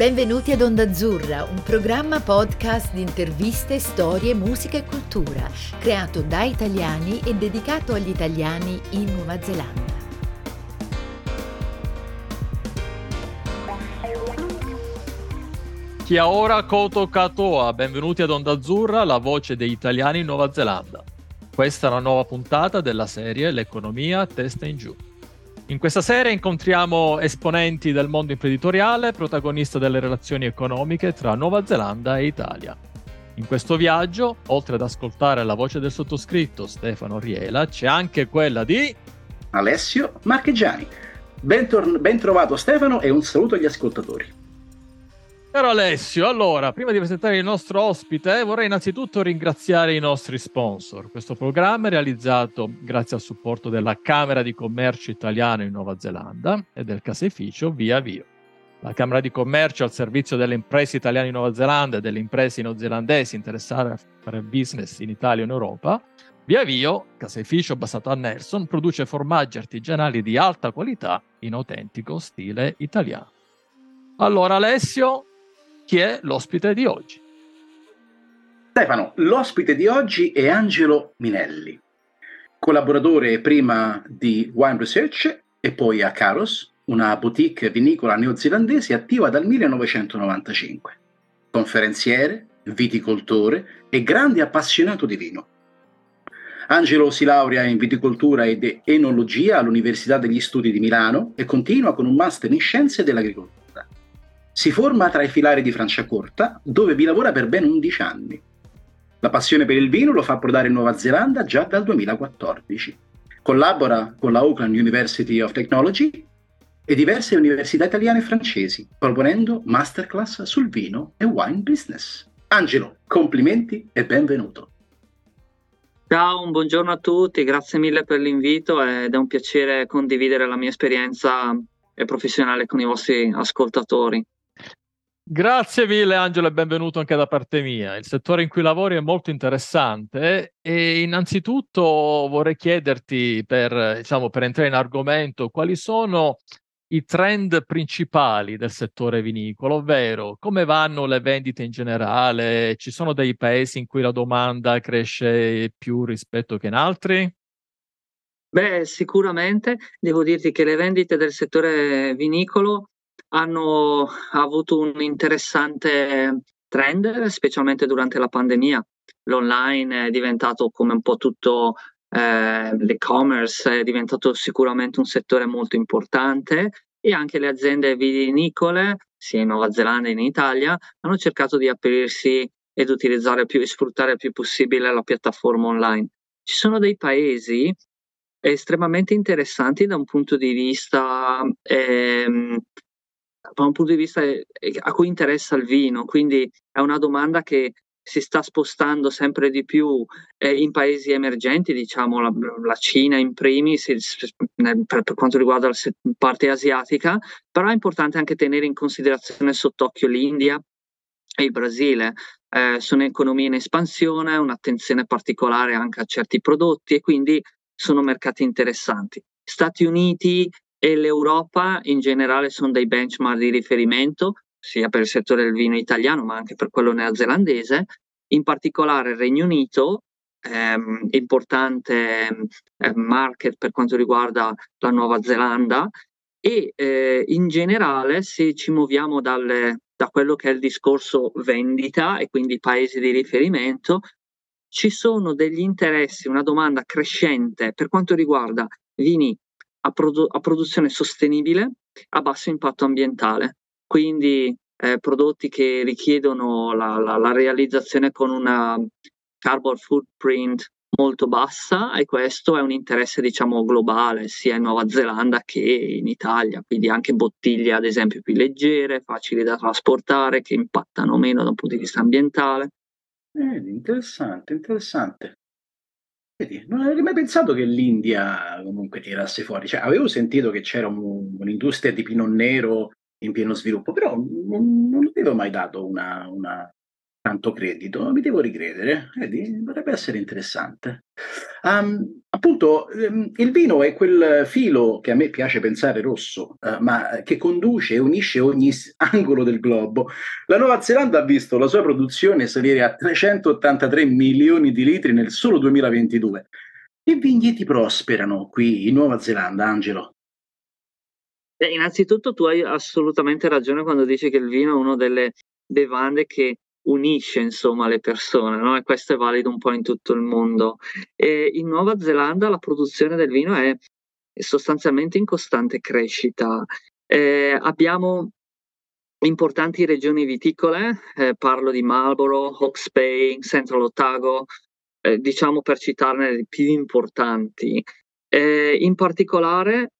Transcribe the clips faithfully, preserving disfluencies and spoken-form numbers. Benvenuti ad Ondazzurra, un programma podcast di interviste, storie, musica e cultura, creato da italiani e dedicato agli italiani in Nuova Zelanda. Kia ora koto katoa, benvenuti ad Ondazzurra, la voce degli italiani in Nuova Zelanda. Questa è una nuova puntata della serie L'economia a testa in giù. In questa serie incontriamo esponenti del mondo imprenditoriale, protagonista delle relazioni economiche tra Nuova Zelanda e Italia. In questo viaggio, oltre ad ascoltare la voce del sottoscritto Stefano Riela, c'è anche quella di Alessio Marchegiani. Bentor- ben trovato Stefano e un saluto agli ascoltatori. Caro Alessio, allora, prima di presentare il nostro ospite, vorrei innanzitutto ringraziare i nostri sponsor. Questo programma è realizzato grazie al supporto della Camera di Commercio Italiana in Nuova Zelanda e del caseificio Via Vio. La Camera di Commercio è al servizio delle imprese italiane in Nuova Zelanda e delle imprese neozelandesi interessate a fare business in Italia e in Europa. Via Vio, caseificio basato a Nelson, produce formaggi artigianali di alta qualità in autentico stile italiano. Allora Alessio, chi è l'ospite di oggi? Stefano, l'ospite di oggi è Angelo Minelli, collaboratore prima di Wine-Searcher e poi a Caro's, una boutique vinicola neozelandese attiva dal millenovecentonovantacinque. Conferenziere, viticoltore e grande appassionato di vino. Angelo si laurea in viticoltura ed enologia all'Università degli Studi di Milano e continua con un master in scienze dell'agricoltura. Si forma tra i filari di Franciacorta, dove vi lavora per ben undici anni. La passione per il vino lo fa approdare in Nuova Zelanda già dal duemilaquattordici. Collabora con la Auckland University of Technology e diverse università italiane e francesi, proponendo masterclass sul vino e wine business. Angelo, complimenti e benvenuto. Ciao, un buongiorno a tutti, grazie mille per l'invito ed è un piacere condividere la mia esperienza professionale con i vostri ascoltatori. Grazie mille Angelo e benvenuto anche da parte mia. Il settore in cui lavori è molto interessante e innanzitutto vorrei chiederti, per, diciamo, per entrare in argomento, quali sono i trend principali del settore vinicolo, ovvero come vanno le vendite in generale, ci sono dei paesi in cui la domanda cresce più rispetto che in altri? Beh, sicuramente devo dirti che le vendite del settore vinicolo hanno avuto un interessante trend, specialmente durante la pandemia. L'online è diventato, come un po' tutto eh, l'e-commerce, è diventato sicuramente un settore molto importante e anche le aziende vinicole, sia in Nuova Zelanda che in Italia, hanno cercato di aprirsi ed utilizzare più e sfruttare il più possibile la piattaforma online. Ci sono dei paesi estremamente interessanti da un punto di vista ehm, da un punto di vista a cui interessa il vino, quindi è una domanda che si sta spostando sempre di più eh, in paesi emergenti, diciamo la, la Cina in primis per, per quanto riguarda la parte asiatica, però è importante anche tenere in considerazione sott'occhio l'India e il Brasile. Eh, sono economie in espansione, un'attenzione particolare anche a certi prodotti e quindi sono mercati interessanti. Stati Uniti e l'Europa in generale sono dei benchmark di riferimento, sia per il settore del vino italiano ma anche per quello neozelandese. In particolare il Regno Unito, ehm, importante eh, market per quanto riguarda la Nuova Zelanda, e eh, in generale se ci muoviamo dal, da quello che è il discorso vendita e quindi paesi di riferimento, ci sono degli interessi, una domanda crescente per quanto riguarda vini a, produ- a produzione sostenibile a basso impatto ambientale, quindi eh, prodotti che richiedono la, la, la realizzazione con una carbon footprint molto bassa, e questo è un interesse diciamo globale sia in Nuova Zelanda che in Italia, quindi anche bottiglie ad esempio più leggere, facili da trasportare, che impattano meno da un punto di vista ambientale. Eh, interessante, interessante. Vedi, non avrei mai pensato che l'India comunque tirasse fuori. Cioè, avevo sentito che c'era un, un'industria di Pinot Nero in pieno sviluppo, però non, non avevo mai dato una, una, tanto credito, mi devo ricredere, eh, potrebbe essere interessante. Um, appunto, um, il vino è quel filo che a me piace pensare rosso, uh, ma che conduce e unisce ogni angolo del globo. La Nuova Zelanda ha visto la sua produzione salire a trecentottantatré milioni di litri nel solo duemilaventidue. Che vigneti prosperano qui in Nuova Zelanda, Angelo? Eh, innanzitutto tu hai assolutamente ragione quando dici che il vino è una delle bevande che unisce insomma le persone, no? E questo è valido un po' in tutto il mondo. E in Nuova Zelanda la produzione del vino è sostanzialmente in costante crescita. Eh, abbiamo importanti regioni viticole, eh, parlo di Marlborough, Hawke's Bay, Central Otago, eh, diciamo per citarne le più importanti. Eh, in particolare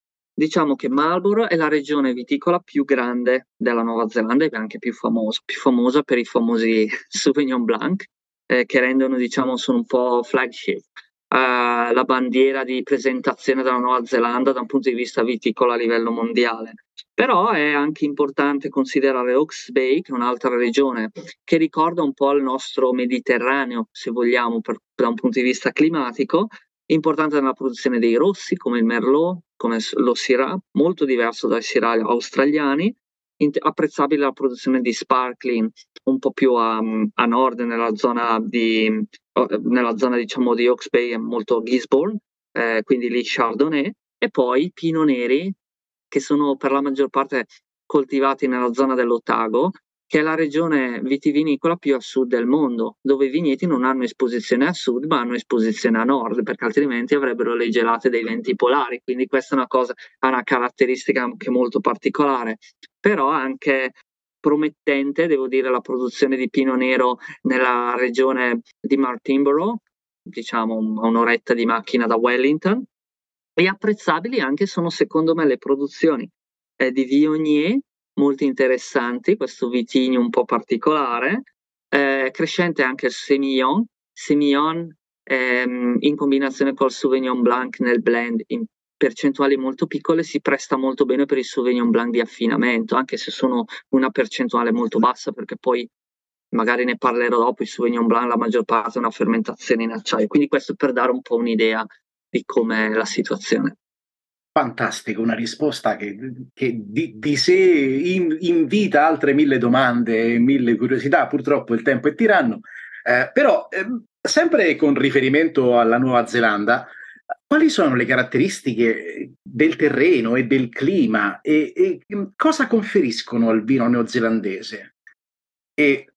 diciamo che Marlborough è la regione viticola più grande della Nuova Zelanda e anche più famosa, più famosa per i famosi Sauvignon Blanc, eh, che rendono, diciamo, sono un po' flagship, eh, la bandiera di presentazione della Nuova Zelanda da un punto di vista viticolo a livello mondiale. Però è anche importante considerare Hawke's Bay, che è un'altra regione che ricorda un po' il nostro Mediterraneo, se vogliamo, per, da un punto di vista climatico, importante nella produzione dei rossi, come il Merlot, come lo Syrah, molto diverso dai Syrah australiani, apprezzabile la produzione di sparkling un po' più a, a nord, nella zona, di, nella zona diciamo di Hawke's Bay, è molto Gisborne, eh, quindi lì Chardonnay, e poi Pinot Neri, che sono per la maggior parte coltivati nella zona dell'Otago, che è la regione vitivinicola più a sud del mondo, dove i vigneti non hanno esposizione a sud, ma hanno esposizione a nord, perché altrimenti avrebbero le gelate dei venti polari. Quindi questa è una cosa, ha una caratteristica anche molto particolare, però anche promettente, devo dire, la produzione di Pinot Nero nella regione di Marlborough, diciamo a un'oretta di macchina da Wellington, e apprezzabili anche sono secondo me le produzioni eh, di Viognier, molto interessanti, questo vitigno un po' particolare, eh, crescente anche il Semillon, Semillon ehm, in combinazione col Sauvignon Blanc nel blend in percentuali molto piccole si presta molto bene per il Sauvignon Blanc di affinamento, anche se sono una percentuale molto bassa, perché poi magari ne parlerò dopo, il Sauvignon Blanc la maggior parte è una fermentazione in acciaio, quindi questo per dare un po' un'idea di com'è la situazione. Fantastico, una risposta che, che di, di sé in, invita altre mille domande e mille curiosità, purtroppo il tempo è tiranno, eh, però eh, sempre con riferimento alla Nuova Zelanda, quali sono le caratteristiche del terreno e del clima e, e cosa conferiscono al vino neozelandese? E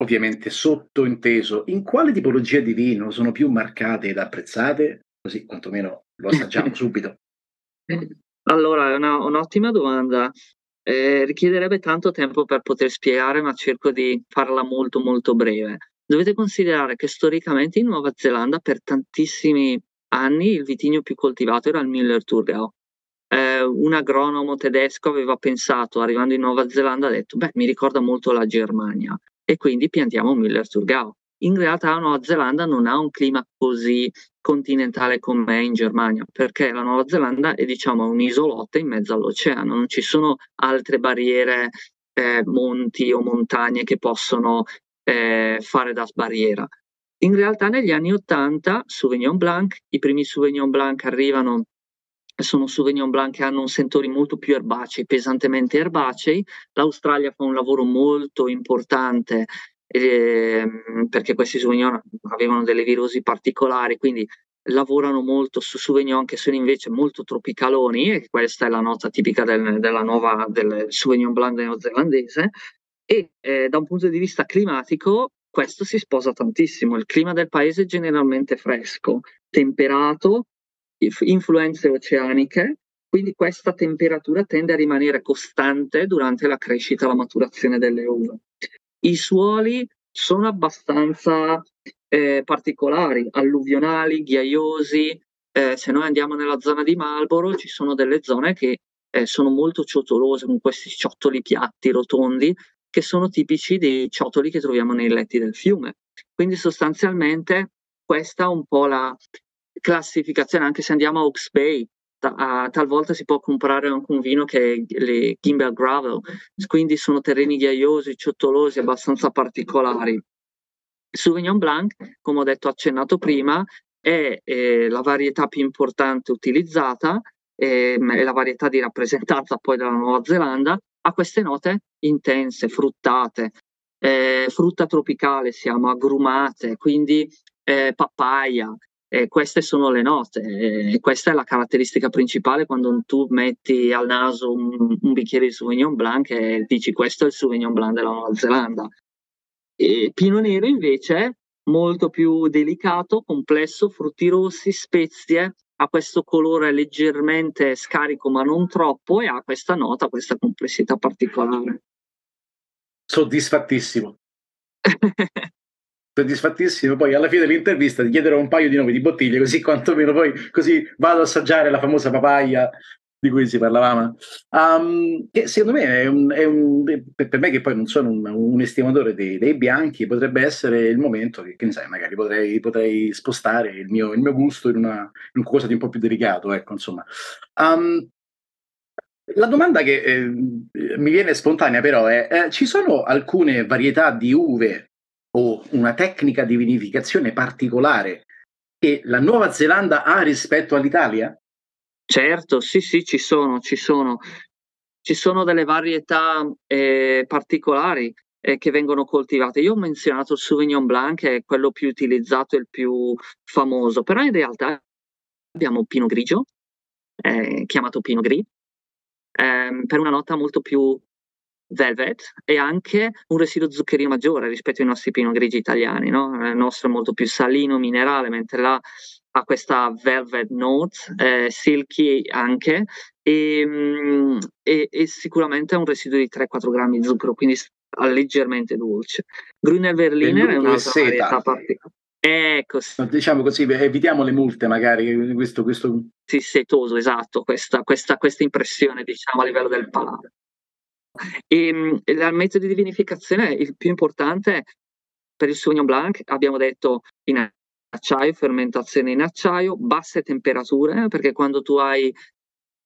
ovviamente sottointeso, in quale tipologia di vino sono più marcate ed apprezzate? Così quantomeno lo assaggiamo subito. Allora, è una, un'ottima domanda, eh, richiederebbe tanto tempo per poter spiegare, ma cerco di farla molto molto breve. Dovete considerare che storicamente in Nuova Zelanda per tantissimi anni il vitigno più coltivato era il Müller-Thurgau. Eh, un agronomo tedesco aveva pensato, arrivando in Nuova Zelanda, ha detto, beh, mi ricorda molto la Germania, e quindi piantiamo Müller-Thurgau. In realtà la Nuova Zelanda non ha un clima così continentale come è in Germania, perché la Nuova Zelanda è diciamo un'isolotto in mezzo all'oceano, non ci sono altre barriere, eh, monti o montagne che possono eh, fare da barriera. In realtà negli anni ottanta Sauvignon Blanc, i primi Sauvignon Blanc arrivano, sono Sauvignon Blanc che hanno un sentore molto più erbacei, pesantemente erbacei, l'Australia fa un lavoro molto importante Eh, perché questi Sauvignon avevano delle virosi particolari, quindi lavorano molto su Sauvignon che sono invece molto tropicaloni, e questa è la nota tipica del, della nuova, del Sauvignon Blanc neozelandese. E eh, da un punto di vista climatico questo si sposa tantissimo, il clima del paese è generalmente fresco, temperato, influenze oceaniche, quindi questa temperatura tende a rimanere costante durante la crescita e la maturazione delle uve. I suoli sono abbastanza eh, particolari, alluvionali, ghiaiosi, eh, se noi andiamo nella zona di Marlborough ci sono delle zone che eh, sono molto ciotolose, con questi ciottoli piatti, rotondi, che sono tipici dei ciotoli che troviamo nei letti del fiume. Quindi sostanzialmente questa è un po' la classificazione, anche se andiamo a Hawke's Bay, Ta- talvolta si può comprare anche un vino che è le Gimbal Gravel, quindi sono terreni ghiaiosi, ciottolosi, abbastanza particolari. Il Sauvignon Blanc, come ho detto accennato prima, è eh, la varietà più importante utilizzata, eh, è la varietà di rappresentanza poi della Nuova Zelanda, ha queste note intense, fruttate, eh, frutta tropicale, siamo agrumate, quindi eh, papaya, eh, queste sono le note, eh, questa è la caratteristica principale quando tu metti al naso un, un bicchiere di Sauvignon Blanc e dici questo è il Sauvignon Blanc della Nuova Zelanda. Pinot Nero invece molto più delicato, complesso, frutti rossi, spezie, ha questo colore leggermente scarico ma non troppo e ha questa nota, questa complessità particolare. Soddisfattissimo. Soddisfattissimo, poi alla fine dell'intervista ti chiederò un paio di nomi di bottiglie, così quantomeno poi così vado ad assaggiare la famosa papaya di cui si parlavamo, um, che secondo me è un, è un, per me che poi non sono un, un estimatore dei, dei bianchi, potrebbe essere il momento che, che ne sai, magari potrei, potrei spostare il mio, il mio gusto in una in qualcosa di un po' più delicato, ecco, insomma. Um, la domanda che eh, mi viene spontanea però è, eh, ci sono alcune varietà di uve o una tecnica di vinificazione particolare che la Nuova Zelanda ha rispetto all'Italia? Certo, sì, sì, ci sono, ci sono, ci sono delle varietà eh, particolari eh, che vengono coltivate. Io ho menzionato il Sauvignon Blanc, che è quello più utilizzato e il più famoso, però in realtà abbiamo Pinot Grigio, eh, chiamato Pinot Gris, eh, per una nota molto più velvet e anche un residuo zuccherino maggiore rispetto ai nostri Pinot Grigi italiani, no? Il nostro è molto più salino, minerale, mentre là ha questa velvet note, eh, silky anche, e, mm, e, e sicuramente ha un residuo di tre quattro grammi di zucchero, quindi leggermente dolce. Grüner Veltliner è un'altra varietà particolare. Ecco, sì. Diciamo così, evitiamo le multe magari, questo... questo... Sì, setoso, esatto, questa, questa, questa impressione diciamo a livello del palare. E il metodo di vinificazione, il più importante per il Sauvignon Blanc, abbiamo detto in acciaio, fermentazione in acciaio, basse temperature, perché quando tu hai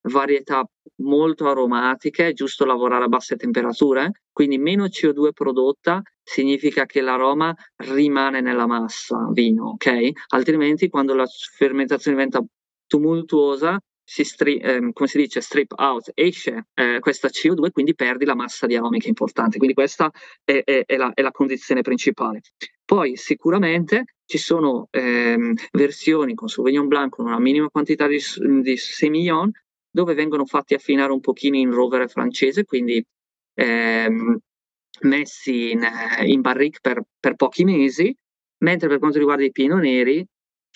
varietà molto aromatiche è giusto lavorare a basse temperature, quindi meno C O due prodotta significa che l'aroma rimane nella massa vino, ok? Altrimenti quando la fermentazione diventa tumultuosa si stri- ehm, come si dice strip out, esce eh, questa C O due, quindi perdi la massa di aromica importante, quindi questa è, è, è, la, è la condizione principale. Poi sicuramente ci sono ehm, versioni con Sauvignon Blanc con una minima quantità di, di Semillon, dove vengono fatti affinare un pochino in rovere francese, quindi ehm, messi in, in barrique per, per pochi mesi, mentre per quanto riguarda i Pinot Neri,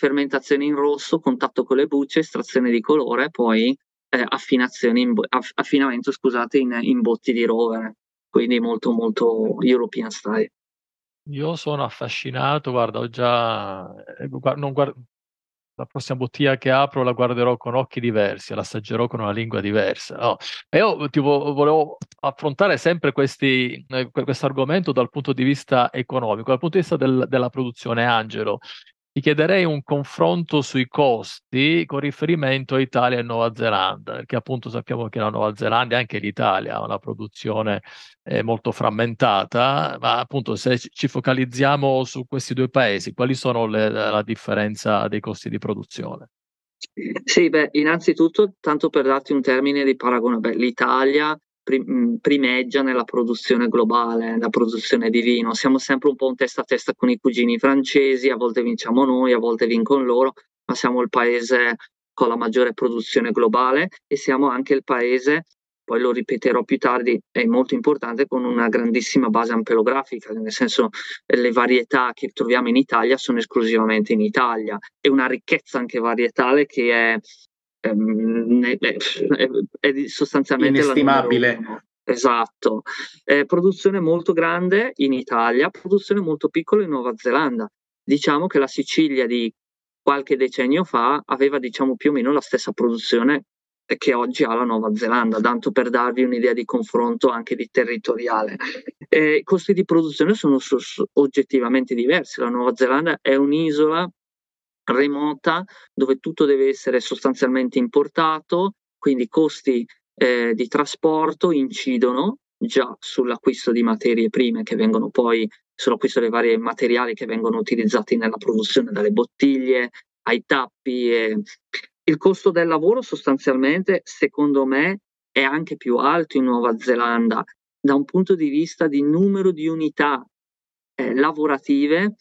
fermentazione in rosso, contatto con le bucce, estrazione di colore, poi eh, affinazione in bo- aff- affinamento scusate, in, in botti di rovere, quindi molto molto European style. Io sono affascinato, guarda, ho già eh, guard- non guard- la prossima bottiglia che apro la guarderò con occhi diversi, la assaggerò con una lingua diversa. No. E io tipo, volevo affrontare sempre questi eh, questo argomento dal punto di vista economico, dal punto di vista del, della produzione, Angelo. Ti chiederei un confronto sui costi con riferimento a Italia e Nuova Zelanda, perché appunto sappiamo che la Nuova Zelanda e anche l'Italia ha una produzione eh, molto frammentata, ma appunto se ci focalizziamo su questi due paesi, quali sono le, la differenza dei costi di produzione? Sì, beh, innanzitutto, tanto per darti un termine di paragone, beh, l'Italia primeggia nella produzione globale, nella produzione di vino, siamo sempre un po' un testa a testa con i cugini francesi, a volte vinciamo noi, a volte vincono loro, ma siamo il paese con la maggiore produzione globale e siamo anche il paese, poi lo ripeterò più tardi, è molto importante, con una grandissima base ampelografica, nel senso le varietà che troviamo in Italia sono esclusivamente in Italia, è una ricchezza anche varietale che è è sostanzialmente inestimabile. Esatto, eh, produzione molto grande in Italia, produzione molto piccola in Nuova Zelanda. Diciamo che la Sicilia di qualche decennio fa aveva diciamo più o meno la stessa produzione che oggi ha la Nuova Zelanda, tanto per darvi un'idea di confronto anche di territoriale. Eh, i costi di produzione sono oggettivamente diversi. La Nuova Zelanda è un'isola remota dove tutto deve essere sostanzialmente importato, quindi costi eh, di trasporto incidono già sull'acquisto di materie prime che vengono poi, sull'acquisto dei vari materiali che vengono utilizzati nella produzione, dalle bottiglie ai tappi. E il costo del lavoro sostanzialmente, secondo me, è anche più alto in Nuova Zelanda da un punto di vista di numero di unità eh, lavorative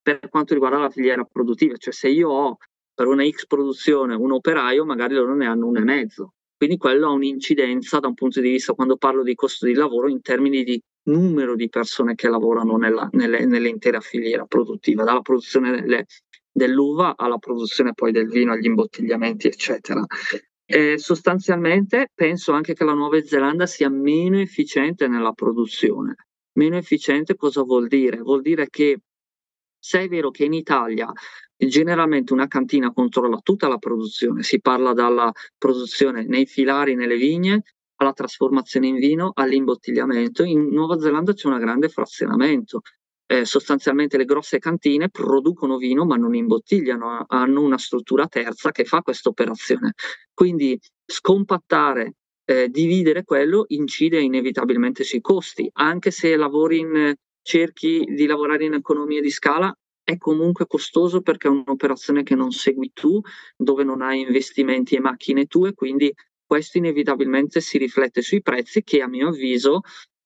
per quanto riguarda la filiera produttiva. Cioè, se io ho per una X produzione un operaio, magari loro ne hanno uno e mezzo. Quindi quello ha un'incidenza da un punto di vista, quando parlo di costo di lavoro, in termini di numero di persone che lavorano nella, nelle, nell'intera filiera produttiva, dalla produzione delle, dell'uva alla produzione poi del vino, agli imbottigliamenti, eccetera. Eh, sostanzialmente penso anche che la Nuova Zelanda sia meno efficiente nella produzione. Meno efficiente cosa vuol dire? Vuol dire che, se è vero che in Italia generalmente una cantina controlla tutta la produzione, si parla dalla produzione nei filari, nelle vigne, alla trasformazione in vino, all'imbottigliamento, in Nuova Zelanda c'è un grande frazionamento. Eh, sostanzialmente le grosse cantine producono vino ma non imbottigliano, hanno una struttura terza che fa questa operazione. Quindi scompattare, eh, dividere quello incide inevitabilmente sui costi, anche se lavori in, cerchi di lavorare in economia di scala, è comunque costoso perché è un'operazione che non segui tu, dove non hai investimenti e macchine tue, quindi questo inevitabilmente si riflette sui prezzi, che a mio avviso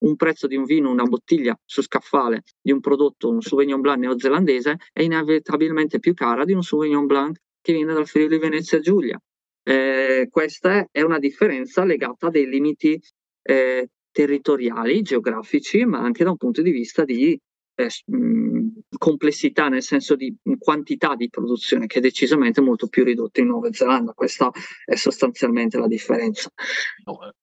un prezzo di un vino, una bottiglia su scaffale di un prodotto, un Sauvignon Blanc neozelandese, è inevitabilmente più cara di un Sauvignon Blanc che viene dal Friuli Venezia Giulia. Eh, questa è una differenza legata a dei limiti eh, territoriali, geografici, ma anche da un punto di vista di eh, complessità, nel senso di quantità di produzione, che è decisamente molto più ridotta in Nuova Zelanda. Questa è sostanzialmente la differenza.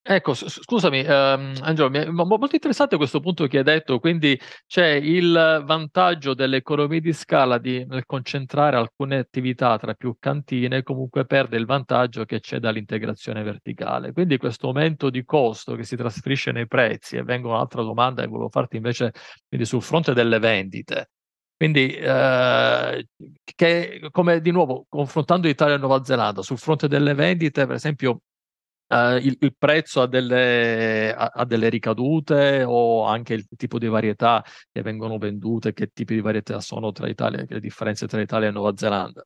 Ecco, scusami ehm, Angelo, mi è molto interessante questo punto che hai detto. Quindi c'è il vantaggio dell'economia di scala di concentrare alcune attività tra più cantine, comunque perde il vantaggio che c'è dall'integrazione verticale. Quindi questo aumento di costo che si trasferisce nei prezzi, e vengo a un'altra domanda che volevo farti invece, quindi sul fronte delle vendite. Quindi, eh, che, come di nuovo, confrontando Italia e Nuova Zelanda, sul fronte delle vendite, per esempio, eh, il, il prezzo ha delle, ha, ha delle ricadute, o anche il tipo di varietà che vengono vendute, che tipi di varietà sono tra Italia, le differenze tra Italia e Nuova Zelanda?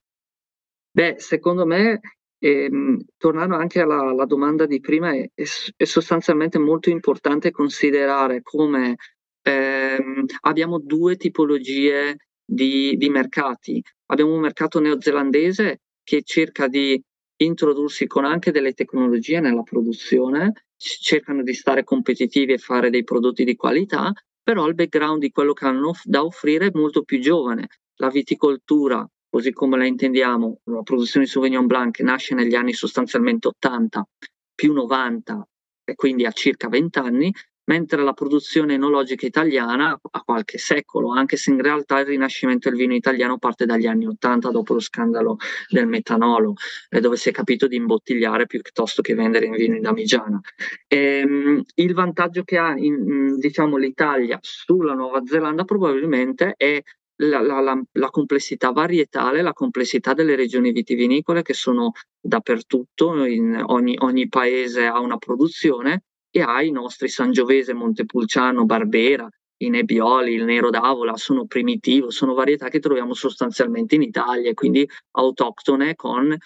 Beh, secondo me, ehm, tornando anche alla, alla domanda di prima, è, è sostanzialmente molto importante considerare come Eh, abbiamo due tipologie di, di mercati. Abbiamo un mercato neozelandese che cerca di introdursi con anche delle tecnologie nella produzione, cercano di stare competitivi e fare dei prodotti di qualità, però il background di quello che hanno da offrire è molto più giovane. La viticoltura, così come la intendiamo, la produzione di Sauvignon Blanc nasce negli anni sostanzialmente ottanta più novanta, e quindi ha circa venti anni, mentre la produzione enologica italiana ha qualche secolo, anche se in realtà il rinascimento del vino italiano parte dagli anni Ottanta, dopo lo scandalo del metanolo, eh, dove si è capito di imbottigliare piuttosto che vendere in vino in damigiana. Ehm, il vantaggio che ha in, diciamo, l'Italia sulla Nuova Zelanda probabilmente è la, la, la, la complessità varietale, la complessità delle regioni vitivinicole, che sono dappertutto, in ogni, ogni paese ha una produzione, e ha i nostri Sangiovese, Montepulciano, Barbera, i Nebbioli, il Nero d'Avola, sono primitivo, sono varietà che troviamo sostanzialmente in Italia, quindi autoctone, con,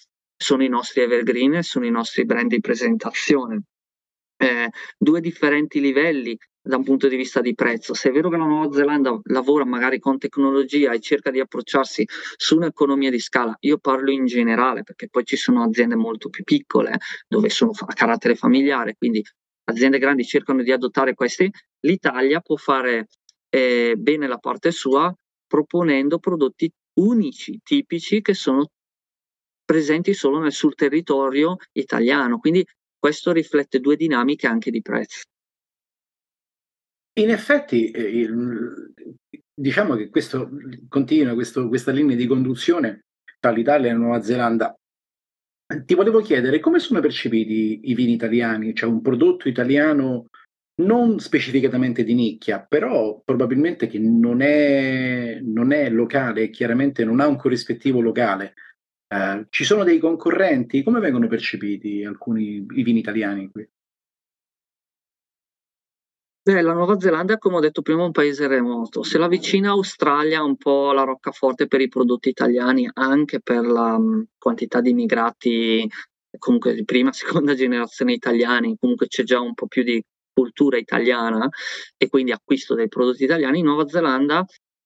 sono i nostri evergreen, sono i nostri brand di presentazione. Eh, due differenti livelli da un punto di vista di prezzo. Se è vero che la Nuova Zelanda lavora magari con tecnologia e cerca di approcciarsi su un'economia di scala, io parlo in generale perché poi ci sono aziende molto più piccole dove sono a carattere familiare, quindi aziende grandi cercano di adottare questi, l'Italia può fare eh, bene la parte sua proponendo prodotti unici, tipici, che sono presenti solo nel, sul territorio italiano. Quindi questo riflette due dinamiche anche di prezzo. In effetti, eh, il, diciamo che questo continua, questo, questa linea di conduzione tra l'Italia e la Nuova Zelanda. Ti volevo chiedere come sono percepiti i vini italiani, cioè un prodotto italiano non specificatamente di nicchia, però probabilmente che non è, non è locale, chiaramente non ha un corrispettivo locale. Eh, ci sono dei concorrenti? Come vengono percepiti alcuni i vini italiani qui? Beh, la Nuova Zelanda, come ho detto prima, è un paese remoto. Se la vicina Australia un po' la roccaforte per i prodotti italiani, anche per la mh, quantità di immigrati, comunque di prima, seconda generazione italiani, comunque c'è già un po' più di cultura italiana e quindi acquisto dei prodotti italiani. In Nuova Zelanda,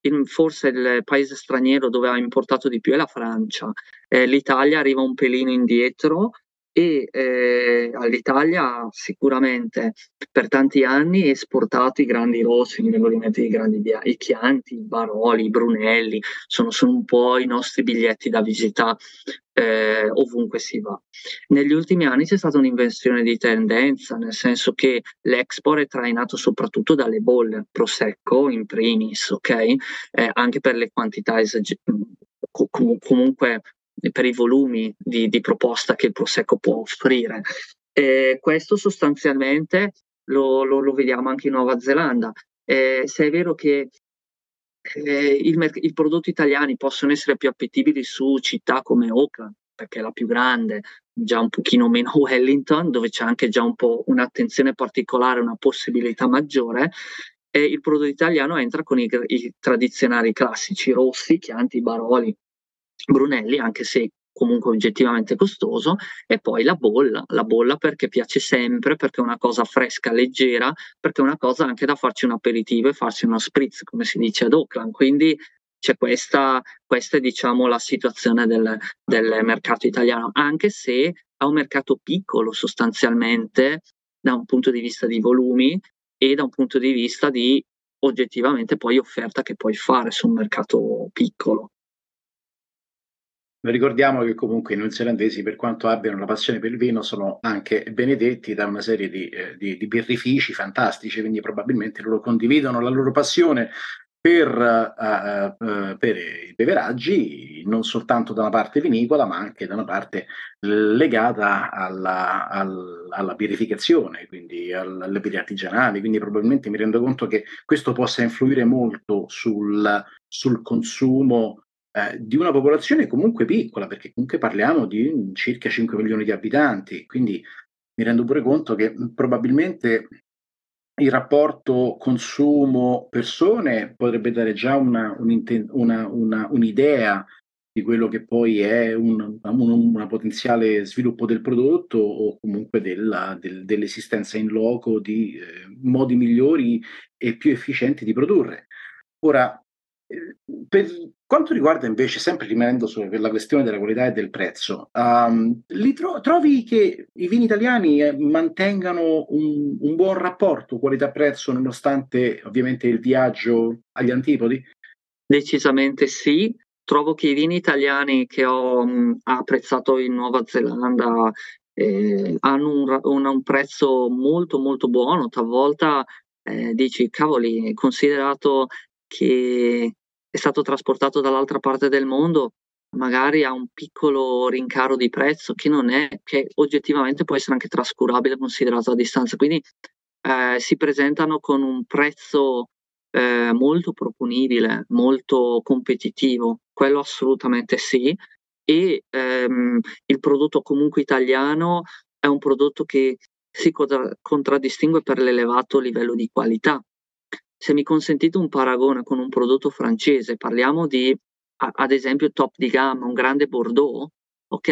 in, forse il paese straniero dove ha importato di più è la Francia. Eh, L'Italia arriva un pelino indietro. E eh, all'Italia sicuramente per tanti anni è esportato i grandi rossi, i grandi bia- i Chianti, i Baroli, i Brunelli, sono, sono un po' i nostri biglietti da visita eh, ovunque si va. Negli ultimi anni c'è stata un'inversione di tendenza, nel senso che l'export è trainato soprattutto dalle bolle, Prosecco in primis, ok? Eh, anche per le quantità esagerate, com- comunque... per i volumi di, di proposta che il Prosecco può offrire. Eh, questo sostanzialmente lo, lo, lo vediamo anche in Nuova Zelanda. Eh, se è vero che eh, il merc- i prodotti italiani possono essere più appetibili su città come Auckland, perché è la più grande, già un pochino meno Wellington, dove c'è anche già un po' un'attenzione particolare, una possibilità maggiore, eh, il prodotto italiano entra con i, i tradizionali classici, rossi, Chianti, Baroli, Brunelli, anche se comunque oggettivamente costoso, e poi la bolla, la bolla perché piace sempre, perché è una cosa fresca, leggera, perché è una cosa anche da farci un aperitivo e farsi uno spritz, come si dice ad Auckland. Quindi c'è questa, questa è diciamo la situazione del, del mercato italiano, anche se è un mercato piccolo sostanzialmente da un punto di vista di volumi e da un punto di vista di oggettivamente poi offerta che puoi fare su un mercato piccolo. Ricordiamo che comunque i neozelandesi, per quanto abbiano la passione per il vino, sono anche benedetti da una serie di, eh, di, di birrifici fantastici, quindi probabilmente loro condividono la loro passione per, uh, uh, per i beveraggi, non soltanto da una parte vinicola, ma anche da una parte legata alla, alla, alla birrificazione, quindi al, alle birre artigianali, quindi probabilmente mi rendo conto che questo possa influire molto sul, sul consumo di una popolazione comunque piccola, perché comunque parliamo di circa cinque milioni di abitanti, quindi mi rendo pure conto che probabilmente il rapporto consumo persone potrebbe dare già una, una, una, un'idea di quello che poi è un, un, un potenziale sviluppo del prodotto o comunque della, del, dell'esistenza in loco di eh, modi migliori e più efficienti di produrre. Ora, per quanto riguarda invece, sempre rimanendo sulla questione della qualità e del prezzo, um, li tro- trovi che i vini italiani eh, mantengano un, un buon rapporto qualità-prezzo nonostante ovviamente il viaggio agli antipodi? Decisamente sì, trovo che i vini italiani che ho mh, apprezzato in Nuova Zelanda eh, hanno un, un, un prezzo molto molto buono, talvolta eh, dici cavoli, considerato che è stato trasportato dall'altra parte del mondo, magari ha un piccolo rincaro di prezzo che non è, che oggettivamente può essere anche trascurabile considerato a distanza. Quindi eh, si presentano con un prezzo eh, molto proponibile, molto competitivo, quello assolutamente sì. E ehm, il prodotto comunque italiano è un prodotto che si contra- contraddistingue per l'elevato livello di qualità. Se mi consentite un paragone con un prodotto francese, parliamo di, ad esempio, top di gamma, un grande Bordeaux, ok?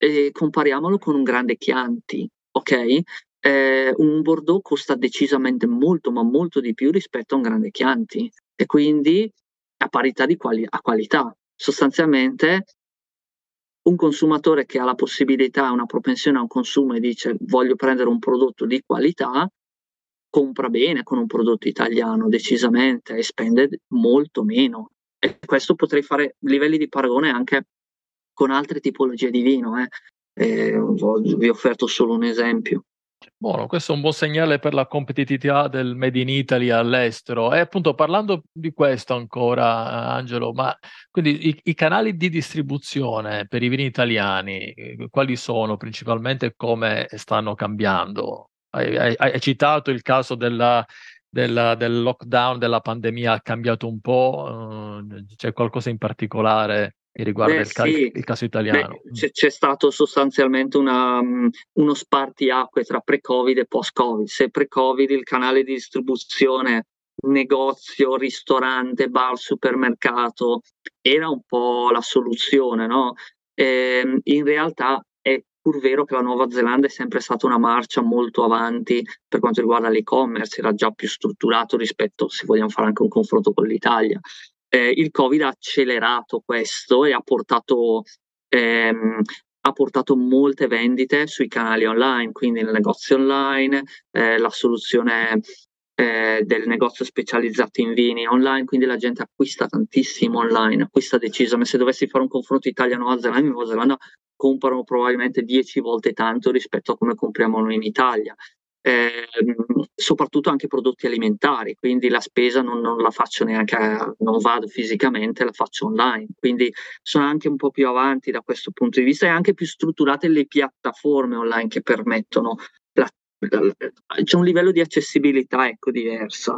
E compariamolo con un grande Chianti, ok? Eh, un Bordeaux costa decisamente molto, ma molto di più rispetto a un grande Chianti, e quindi a parità di quali- a qualità. Sostanzialmente, un consumatore che ha la possibilità, una propensione a un consumo e dice voglio prendere un prodotto di qualità, compra bene con un prodotto italiano decisamente e spende molto meno, e questo potrei fare livelli di paragone anche con altre tipologie di vino eh. Eh, vi ho offerto solo un esempio. Buono, questo è un buon segnale per la competitività del Made in Italy all'estero. E appunto parlando di questo ancora, Angelo, ma quindi i, i canali di distribuzione per i vini italiani quali sono principalmente e come stanno cambiando hai, hai citato il caso della, della, del lockdown, della pandemia, ha cambiato un po', c'è qualcosa in particolare che riguarda Beh, il, ca- sì. il caso italiano? Beh, c'è, c'è stato sostanzialmente una, uno spartiacque tra pre-Covid e post-Covid. Se pre-Covid il canale di distribuzione negozio, ristorante, bar, supermercato era un po' la soluzione, no? Eh, in realtà è pur vero che la Nuova Zelanda è sempre stata una marcia molto avanti per quanto riguarda l'e-commerce, era già più strutturato rispetto, se vogliamo fare anche un confronto con l'Italia. Eh, il Covid ha accelerato questo e ha portato, ehm, ha portato molte vendite sui canali online, quindi nel negozio online, eh, la soluzione Eh, del negozio specializzato in vini online, quindi la gente acquista tantissimo online, acquista deciso. Ma se dovessi fare un confronto Italia-Nuova Zelanda, in Nuova Zelanda comprano probabilmente dieci volte tanto rispetto a come compriamo noi in Italia, eh, soprattutto anche prodotti alimentari, quindi la spesa non, non la faccio neanche, non vado fisicamente, la faccio online, quindi sono anche un po' più avanti da questo punto di vista e anche più strutturate le piattaforme online che permettono, c'è un livello di accessibilità, ecco, diversa.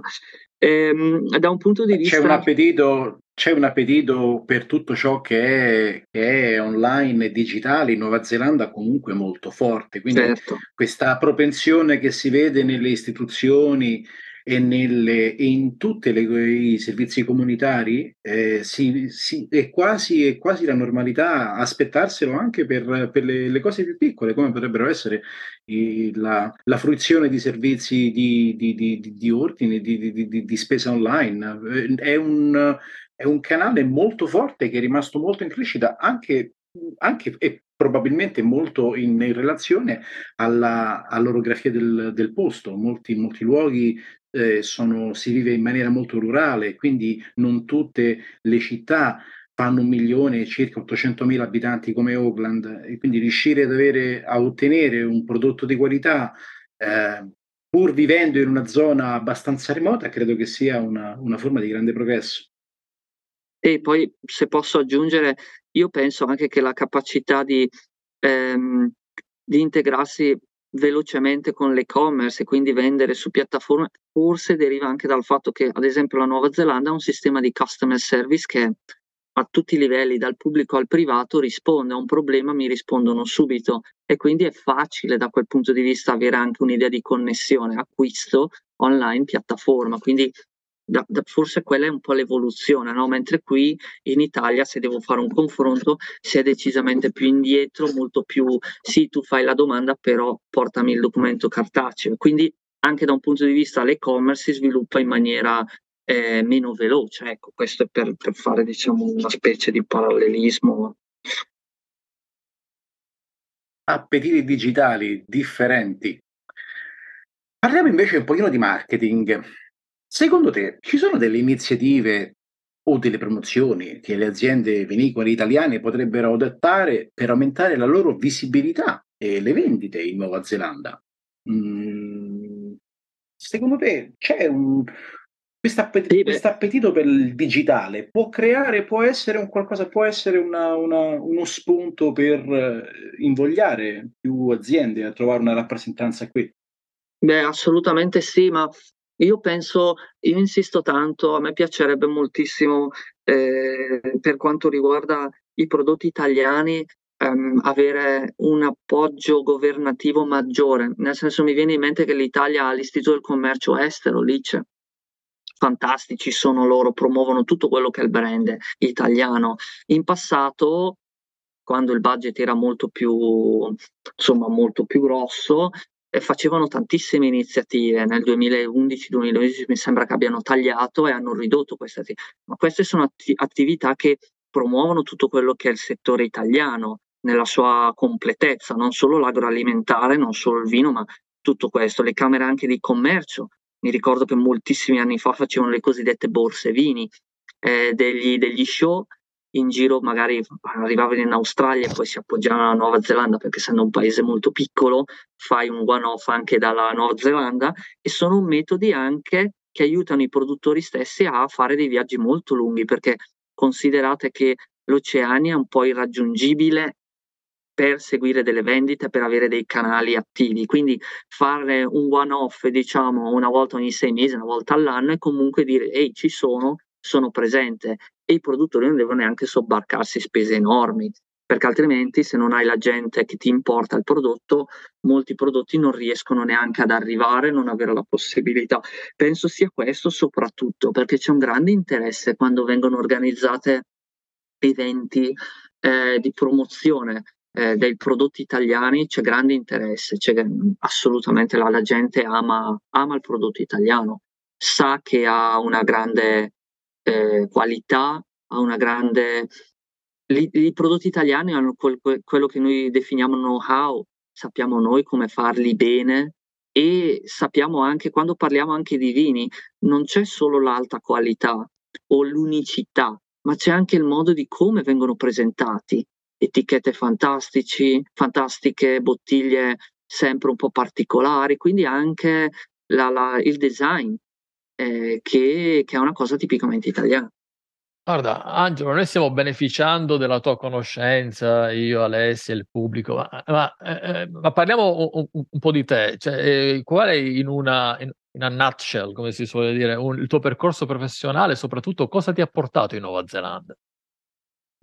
Ehm, da un punto di vista c'è un appetito, c'è un appetito per tutto ciò che è, che è online e digitale in Nuova Zelanda, comunque molto forte, quindi certo. Questa propensione che si vede nelle istituzioni e, nelle, e in tutti i servizi comunitari eh, si, si, è, quasi, è quasi la normalità aspettarselo anche per, per le, le cose più piccole, come potrebbero essere i, la, la fruizione di servizi di, di, di, di, di ordine, di, di, di, di spesa online. È un, è un canale molto forte che è rimasto molto in crescita anche, anche e probabilmente molto in, in relazione alla, all'orografia del, del posto. Molti, molti luoghi Eh, sono, si vive in maniera molto rurale, quindi non tutte le città fanno un milione e circa ottocentomila abitanti come Auckland, e quindi riuscire ad avere, a ottenere un prodotto di qualità eh, pur vivendo in una zona abbastanza remota, credo che sia una, una forma di grande progresso. E poi, se posso aggiungere, io penso anche che la capacità di, ehm, di integrarsi velocemente con l'e-commerce e quindi vendere su piattaforme forse deriva anche dal fatto che, ad esempio, la Nuova Zelanda ha un sistema di customer service che a tutti i livelli, dal pubblico al privato, risponde a un problema, mi rispondono subito, e quindi è facile da quel punto di vista avere anche un'idea di connessione, acquisto online, piattaforma, quindi da, da, forse quella è un po' l'evoluzione, no? Mentre qui in Italia, se devo fare un confronto, si è decisamente più indietro, molto più sì, tu fai la domanda, però portami il documento cartaceo, quindi anche da un punto di vista l'e-commerce si sviluppa in maniera eh, meno veloce, ecco, questo è per, per fare, diciamo, una specie di parallelismo. Appetiti digitali differenti. Parliamo invece un pochino di marketing. Secondo te ci sono delle iniziative o delle promozioni che le aziende vinicole italiane potrebbero adottare per aumentare la loro visibilità e le vendite in Nuova Zelanda? Mm, secondo te c'è un questo appetito per il digitale? Può creare, può essere un qualcosa, può essere una, una, uno spunto per invogliare più aziende a trovare una rappresentanza qui? Beh, assolutamente sì, ma Io penso, io insisto tanto, a me piacerebbe moltissimo eh, per quanto riguarda i prodotti italiani ehm, avere un appoggio governativo maggiore, nel senso, mi viene in mente che l'Italia ha l'Istituto del Commercio Estero, l'I C E, fantastici sono loro, promuovono tutto quello che è il brand italiano. In passato, quando il budget era molto più, insomma, molto più grosso, e facevano tantissime iniziative. Nel duemilaundici duemiladodici mi sembra che abbiano tagliato e hanno ridotto queste attività, ma queste sono atti- attività che promuovono tutto quello che è il settore italiano nella sua completezza, non solo l'agroalimentare, non solo il vino, ma tutto questo, le camere anche di commercio. Mi ricordo che moltissimi anni fa facevano le cosiddette borse vini, eh, degli, degli show in giro, magari arrivavano in Australia e poi si appoggiavano alla Nuova Zelanda, perché essendo un paese molto piccolo fai un one-off anche dalla Nuova Zelanda, e sono metodi anche che aiutano i produttori stessi a fare dei viaggi molto lunghi, perché considerate che l'Oceania è un po' irraggiungibile per seguire delle vendite, per avere dei canali attivi, quindi fare un one-off, diciamo, una volta ogni sei mesi, una volta all'anno, e comunque dire ehi, ci sono, sono presente, e i produttori non devono neanche sobbarcarsi spese enormi, perché altrimenti se non hai la gente che ti importa il prodotto, molti prodotti non riescono neanche ad arrivare, non avere la possibilità. Penso sia questo soprattutto, perché c'è un grande interesse quando vengono organizzate eventi eh, di promozione eh, dei prodotti italiani, c'è grande interesse, c'è, assolutamente la, la gente ama, ama il prodotto italiano, sa che ha una grande eh, qualità, ha una grande... I, i prodotti italiani hanno quel, quel, quello che noi definiamo know-how, sappiamo noi come farli bene, e sappiamo anche, quando parliamo anche di vini, non c'è solo l'alta qualità o l'unicità, ma c'è anche il modo di come vengono presentati, etichette fantastici, fantastiche, bottiglie sempre un po' particolari, quindi anche la, la, il design eh, che, che è una cosa tipicamente italiana. Guarda, Angelo, noi stiamo beneficiando della tua conoscenza, io, Alessia, il pubblico, ma, ma, eh, ma parliamo un, un, un po' di te. Cioè, eh, qual è in una, in una nutshell, come si suole dire, un, il tuo percorso professionale, soprattutto cosa ti ha portato in Nuova Zelanda?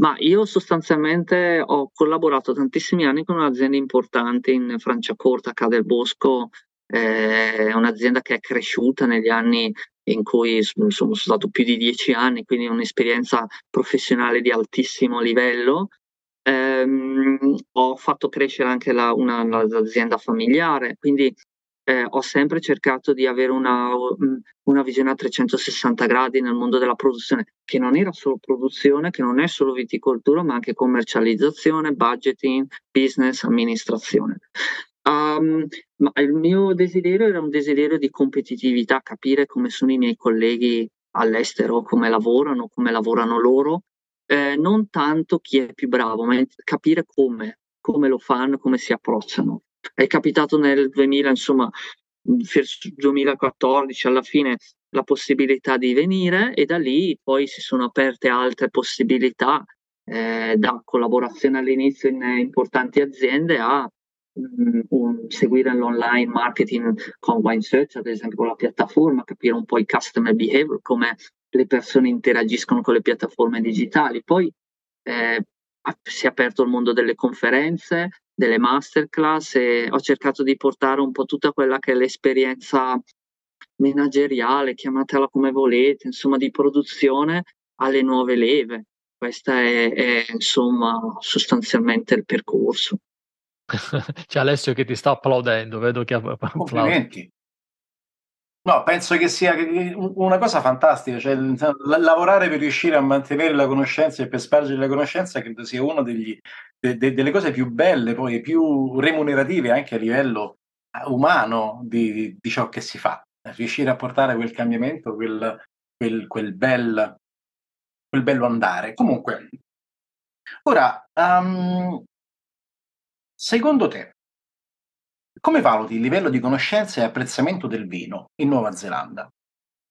Ma io sostanzialmente ho collaborato tantissimi anni con un'azienda importante in Franciacorta, Ca del Bosco, eh, un'azienda che è cresciuta negli anni in cui insomma, sono stato più di dieci anni, quindi un'esperienza professionale di altissimo livello. Ehm, ho fatto crescere anche la, una, l'azienda familiare, quindi eh, ho sempre cercato di avere una, una visione a trecentosessanta gradi nel mondo della produzione, che non era solo produzione, che non è solo viticoltura, ma anche commercializzazione, budgeting, business, amministrazione. Um, ma il mio desiderio era un desiderio di competitività, capire come sono i miei colleghi all'estero, come lavorano, come lavorano loro, eh, non tanto chi è più bravo, ma capire come, come lo fanno, come si approcciano. È capitato nel duemila, insomma, duemilaquattordici alla fine la possibilità di venire, e da lì poi si sono aperte altre possibilità, eh, da collaborazione all'inizio in importanti aziende a Un, seguire l'online marketing con Wine-Searcher, ad esempio, con la piattaforma, capire un po' i customer behavior, come le persone interagiscono con le piattaforme digitali. Poi eh, si è aperto il mondo delle conferenze, delle masterclass, e ho cercato di portare un po' tutta quella che è l'esperienza manageriale, chiamatela come volete, insomma, di produzione alle nuove leve. Questo è, è insomma sostanzialmente il percorso. C'è Alessio che ti sta applaudendo, vedo che complimenti. No, penso che sia una cosa fantastica, cioè lavorare per riuscire a mantenere la conoscenza e per spargere la conoscenza credo sia una degli, de, de, delle cose più belle, poi più remunerative anche a livello umano di, di ciò che si fa, riuscire a portare quel cambiamento, quel, quel, quel, bel, quel bello andare. Comunque ora um, secondo te, come valuti il livello di conoscenza e apprezzamento del vino in Nuova Zelanda?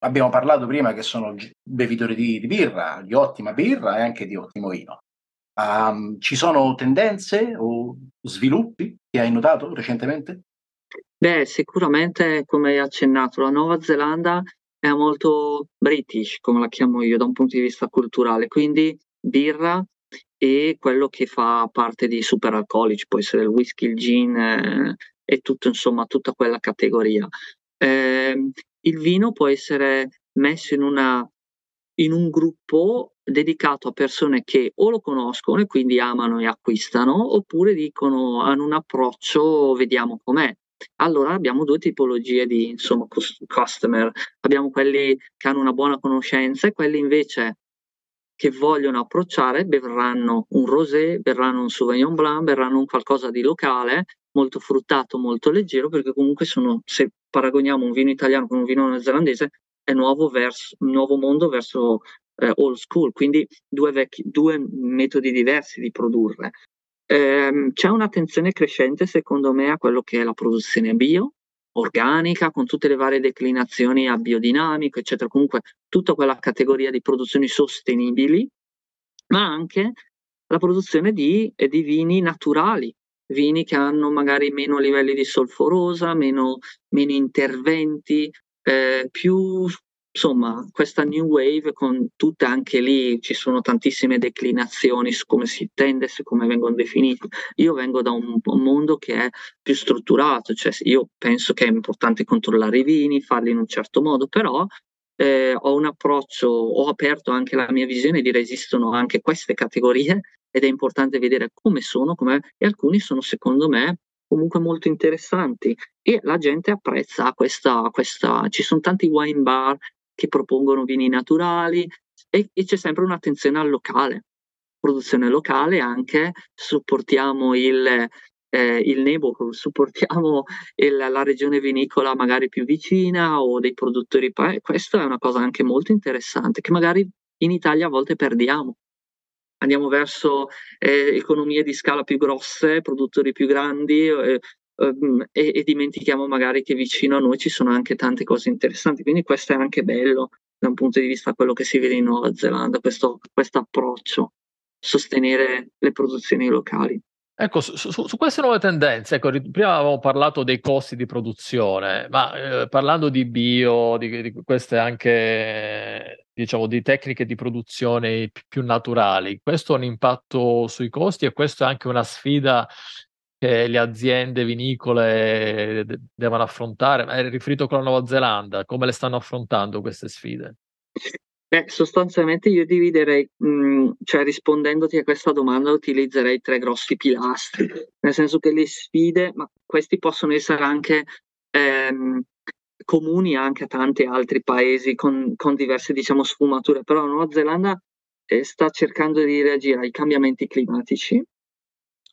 Abbiamo parlato prima che sono bevitori di, di birra, di ottima birra e anche di ottimo vino. Um, ci sono tendenze o sviluppi che hai notato recentemente? Beh, sicuramente, come hai accennato, la Nuova Zelanda è molto British, come la chiamo io, da un punto di vista culturale, quindi birra, e quello che fa parte di superalcolici, può essere il whisky, il gin eh, e tutto, insomma, tutta quella categoria. Eh, il vino può essere messo in, una, in un gruppo dedicato a persone che o lo conoscono e quindi amano e acquistano, oppure dicono, hanno un approccio, vediamo com'è. Allora abbiamo due tipologie di, insomma, customer. Abbiamo quelli che hanno una buona conoscenza e quelli invece che vogliono approcciare, berranno un rosé, berranno un Sauvignon Blanc, berranno un qualcosa di locale, molto fruttato, molto leggero, perché comunque sono, se paragoniamo un vino italiano con un vino neozelandese, è nuovo, verso, nuovo mondo verso eh, old school, quindi due, vecchi, due metodi diversi di produrre. Ehm, c'è un'attenzione crescente, secondo me, a quello che è la produzione bio, organica, con tutte le varie declinazioni a biodinamico, eccetera, comunque tutta quella categoria di produzioni sostenibili, ma anche la produzione di, di vini naturali, vini che hanno magari meno livelli di solforosa, meno, meno interventi, eh, più insomma questa new wave con tutte, anche lì ci sono tantissime declinazioni su come si intende, su come vengono definiti. Io vengo da un, un mondo che è più strutturato, cioè io penso che è importante controllare i vini, farli in un certo modo, però eh, ho un approccio, ho aperto anche la mia visione di dire esistono anche queste categorie ed è importante vedere come sono, com'è, e alcuni sono secondo me comunque molto interessanti e la gente apprezza questa, questa. Ci sono tanti wine bar che propongono vini naturali e, e c'è sempre un'attenzione al locale, produzione locale anche, supportiamo il, eh, il neighborhood, supportiamo il, la regione vinicola magari più vicina o dei produttori, eh, questa è una cosa anche molto interessante che magari in Italia a volte perdiamo. Andiamo verso eh, economie di scala più grosse, produttori più grandi eh, ehm, e, e dimentichiamo magari che vicino a noi ci sono anche tante cose interessanti. Quindi questo è anche bello da un punto di vista quello che si vede in Nuova Zelanda, questo approccio, sostenere le produzioni locali. Ecco, su, su, su queste nuove tendenze, ecco, prima avevamo parlato dei costi di produzione, ma eh, parlando di bio, di, di queste anche, diciamo, di tecniche di produzione più naturali, questo ha un impatto sui costi e questa è anche una sfida che le aziende vinicole de- devono affrontare. È riferito con la Nuova Zelanda, come le stanno affrontando queste sfide? Beh, sostanzialmente io dividerei, mh, cioè rispondendoti a questa domanda utilizzerei tre grossi pilastri, nel senso che le sfide, ma questi possono essere anche ehm, comuni anche a tanti altri paesi con, con diverse, diciamo, sfumature, però la Nuova Zelanda eh, sta cercando di reagire ai cambiamenti climatici,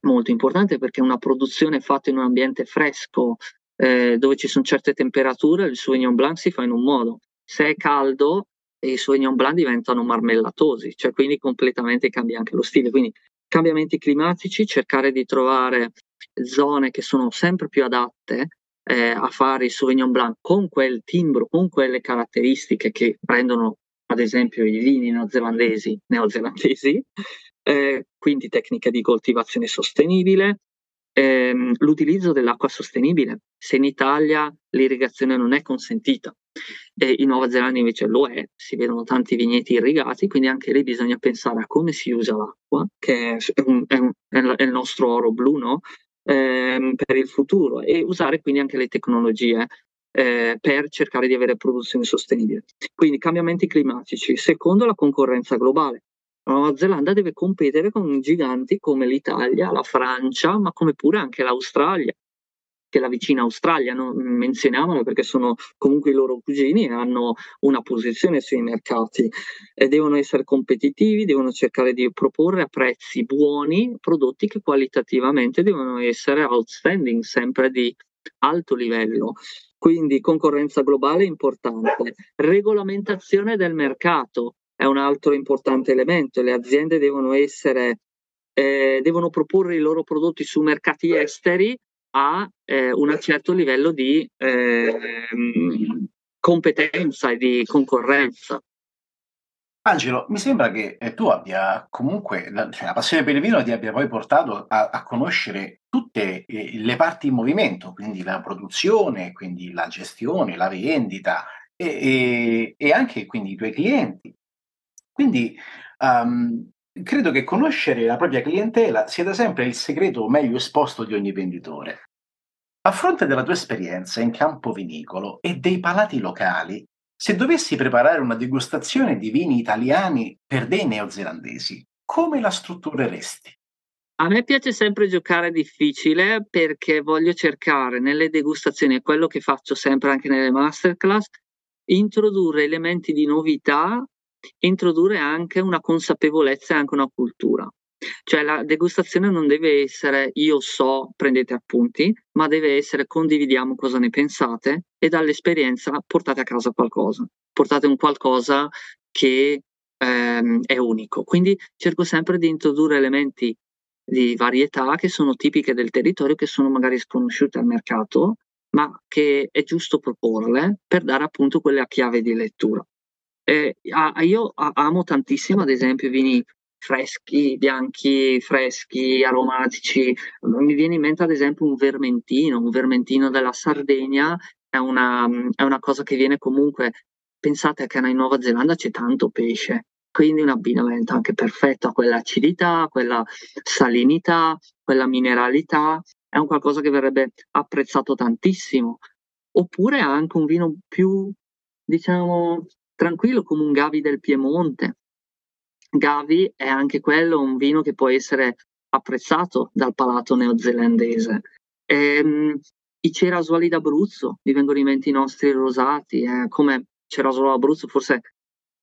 molto importante perché una produzione fatta in un ambiente fresco eh, dove ci sono certe temperature, il Sauvignon Blanc si fa in un modo, se è caldo e i Sauvignon Blanc diventano marmellatosi, cioè quindi completamente cambia anche lo stile. Quindi cambiamenti climatici, cercare di trovare zone che sono sempre più adatte eh, a fare i Sauvignon Blanc con quel timbro, con quelle caratteristiche che prendono ad esempio i vini neozelandesi, neozelandesi eh, quindi tecniche di coltivazione sostenibile, ehm, l'utilizzo dell'acqua sostenibile. Se in Italia l'irrigazione non è consentita, e in Nuova Zelanda invece lo è, si vedono tanti vigneti irrigati, quindi anche lì bisogna pensare a come si usa l'acqua, che è, un, è, un, è il nostro oro blu, no? Eh, per il futuro, e usare quindi anche le tecnologie eh, per cercare di avere produzioni sostenibili. Quindi cambiamenti climatici. Secondo, la concorrenza globale. La Nuova Zelanda deve competere con giganti come l'Italia, la Francia, ma come pure anche l'Australia, che la vicina Australia, non menzioniamolo perché sono comunque i loro cugini e hanno una posizione sui mercati e devono essere competitivi, devono cercare di proporre a prezzi buoni prodotti che qualitativamente devono essere outstanding, sempre di alto livello. Quindi concorrenza globale è importante. Regolamentazione del mercato è un altro importante elemento. Le aziende devono essere eh, devono proporre i loro prodotti su mercati esteri a eh, un certo livello di eh, competenza e di concorrenza. Angelo, mi sembra che tu abbia comunque la, la passione per il vino ti abbia poi portato a, a conoscere tutte eh, le parti in movimento, quindi la produzione, quindi la gestione, la vendita e, e, e anche quindi i tuoi clienti. Quindi um, credo che conoscere la propria clientela sia da sempre il segreto meglio esposto di ogni venditore. A fronte della tua esperienza in campo vinicolo e dei palati locali, se dovessi preparare una degustazione di vini italiani per dei neozelandesi, come la struttureresti? A me piace sempre giocare difficile perché voglio cercare nelle degustazioni, e quello che faccio sempre anche nelle masterclass, introdurre elementi di novità, introdurre anche una consapevolezza e anche una cultura. Cioè la degustazione non deve essere io so, prendete appunti, ma deve essere condividiamo cosa ne pensate e dall'esperienza portate a casa qualcosa, portate un qualcosa che ehm, è unico. Quindi cerco sempre di introdurre elementi di varietà che sono tipiche del territorio, che sono magari sconosciute al mercato, ma che è giusto proporle per dare appunto quella chiave di lettura. Eh, io amo tantissimo ad esempio vini freschi, bianchi, freschi, aromatici. Mi viene in mente ad esempio un vermentino, un vermentino della Sardegna, è una, è una cosa che viene comunque, pensate che in Nuova Zelanda c'è tanto pesce, quindi un abbinamento anche perfetto a quella acidità, quella salinità, quella mineralità, è un qualcosa che verrebbe apprezzato tantissimo. Oppure anche un vino più, diciamo, tranquillo come un Gavi del Piemonte. Gavi è anche quello un vino che può essere apprezzato dal palato neozelandese. Ehm, I Cerasuoli d'Abruzzo, mi vengono in mente i nostri rosati, eh, come Cerasuolo d'Abruzzo forse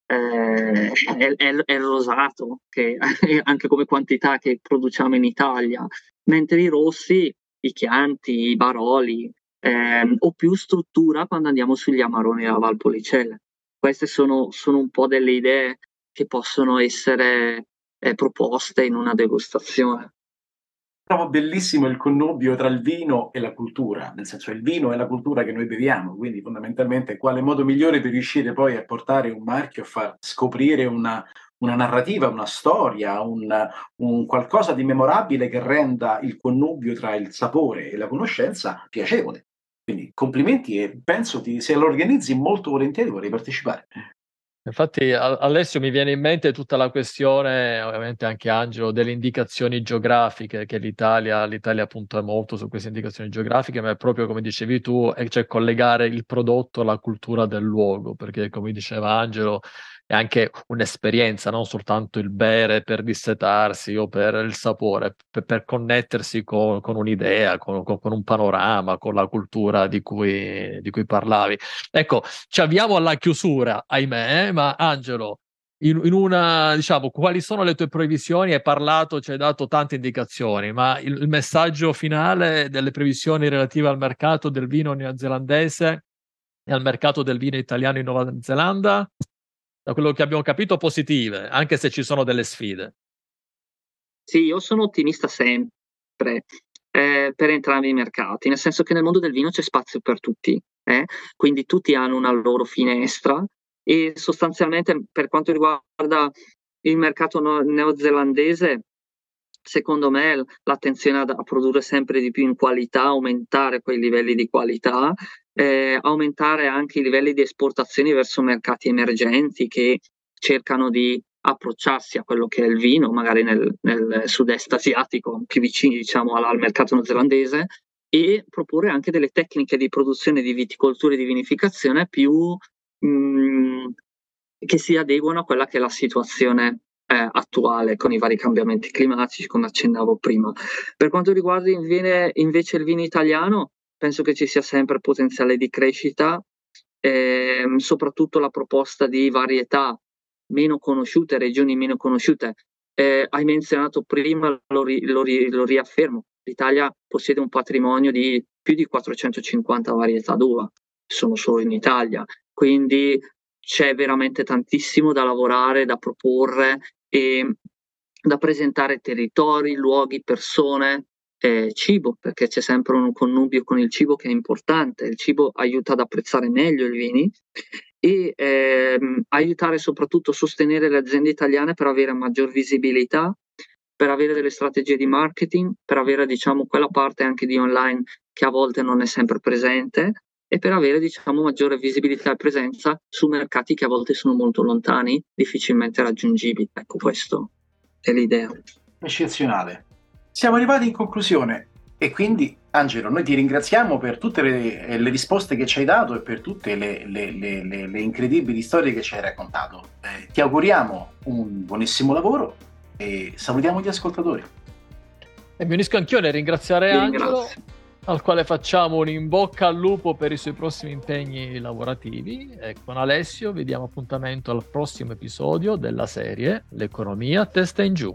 eh, è, è, è il rosato, che, anche come quantità che produciamo in Italia, mentre i rossi, i Chianti, i Baroli, ehm, o più struttura quando andiamo sugli Amaroni della Valpolicella. Queste sono, sono un po' delle idee che possono essere eh, proposte in una degustazione. Trovo bellissimo il connubio tra il vino e la cultura, nel senso il vino è la cultura che noi beviamo, quindi fondamentalmente quale modo migliore per riuscire poi a portare un marchio a far scoprire una, una narrativa, una storia, un, un qualcosa di memorabile che renda il connubio tra il sapore e la conoscenza piacevole. Quindi complimenti e penso ti, se lo organizzi molto volentieri vorrei partecipare. Infatti Alessio mi viene in mente tutta la questione, ovviamente anche Angelo, delle indicazioni geografiche, che l'Italia, l'Italia punta molto su queste indicazioni geografiche, ma è proprio come dicevi tu, cioè collegare il prodotto alla cultura del luogo, perché come diceva Angelo è anche un'esperienza, non soltanto il bere per dissetarsi o per il sapore, per, per connettersi con, con un'idea, con, con, con un panorama, con la cultura di cui, di cui parlavi. Ecco, ci avviamo alla chiusura, ahimè, ma Angelo, in, in una, diciamo, quali sono le tue previsioni? Hai parlato, ci hai dato tante indicazioni, ma il, il messaggio finale delle previsioni relative al mercato del vino neozelandese e al mercato del vino italiano in Nuova Zelanda? Da quello che abbiamo capito, positive, anche se ci sono delle sfide. Sì, io sono ottimista sempre eh, per entrambi i mercati, nel senso che nel mondo del vino c'è spazio per tutti, eh? Quindi tutti hanno una loro finestra e sostanzialmente per quanto riguarda il mercato no- neozelandese, secondo me l'attenzione a produrre sempre di più in qualità, aumentare quei livelli di qualità, eh, aumentare anche i livelli di esportazioni verso mercati emergenti che cercano di approcciarsi a quello che è il vino, magari nel, nel sud-est asiatico, più vicini diciamo al, al mercato neozelandese, e proporre anche delle tecniche di produzione di viticoltura e di vinificazione più mh, che si adeguano a quella che è la situazione Eh, attuale con i vari cambiamenti climatici, come accennavo prima. Per quanto riguarda invece, invece il vino italiano, penso che ci sia sempre potenziale di crescita, ehm, soprattutto la proposta di varietà meno conosciute, regioni meno conosciute. Eh, hai menzionato prima, lo, ri, lo, ri, lo riaffermo, l'Italia possiede un patrimonio di più di quattrocentocinquanta varietà d'uva, sono solo in Italia, quindi c'è veramente tantissimo da lavorare, da proporre e da presentare territori, luoghi, persone, eh, cibo, perché c'è sempre un connubio con il cibo che è importante, il cibo aiuta ad apprezzare meglio i vini e ehm, aiutare soprattutto a sostenere le aziende italiane per avere maggior visibilità, per avere delle strategie di marketing, per avere diciamo quella parte anche di online che a volte non è sempre presente, e per avere diciamo maggiore visibilità e presenza su mercati che a volte sono molto lontani, difficilmente raggiungibili. Ecco, questo è l'idea. Eccezionale. Siamo arrivati in conclusione e quindi Angelo, noi ti ringraziamo per tutte le, le risposte che ci hai dato e per tutte le, le, le, le, le incredibili storie che ci hai raccontato. Eh, ti auguriamo un buonissimo lavoro e salutiamo gli ascoltatori. E mi unisco anch'io nel ringraziare Angelo, al quale facciamo un in bocca al lupo per i suoi prossimi impegni lavorativi, e con Alessio vi diamo appuntamento al prossimo episodio della serie L'economia a testa in giù.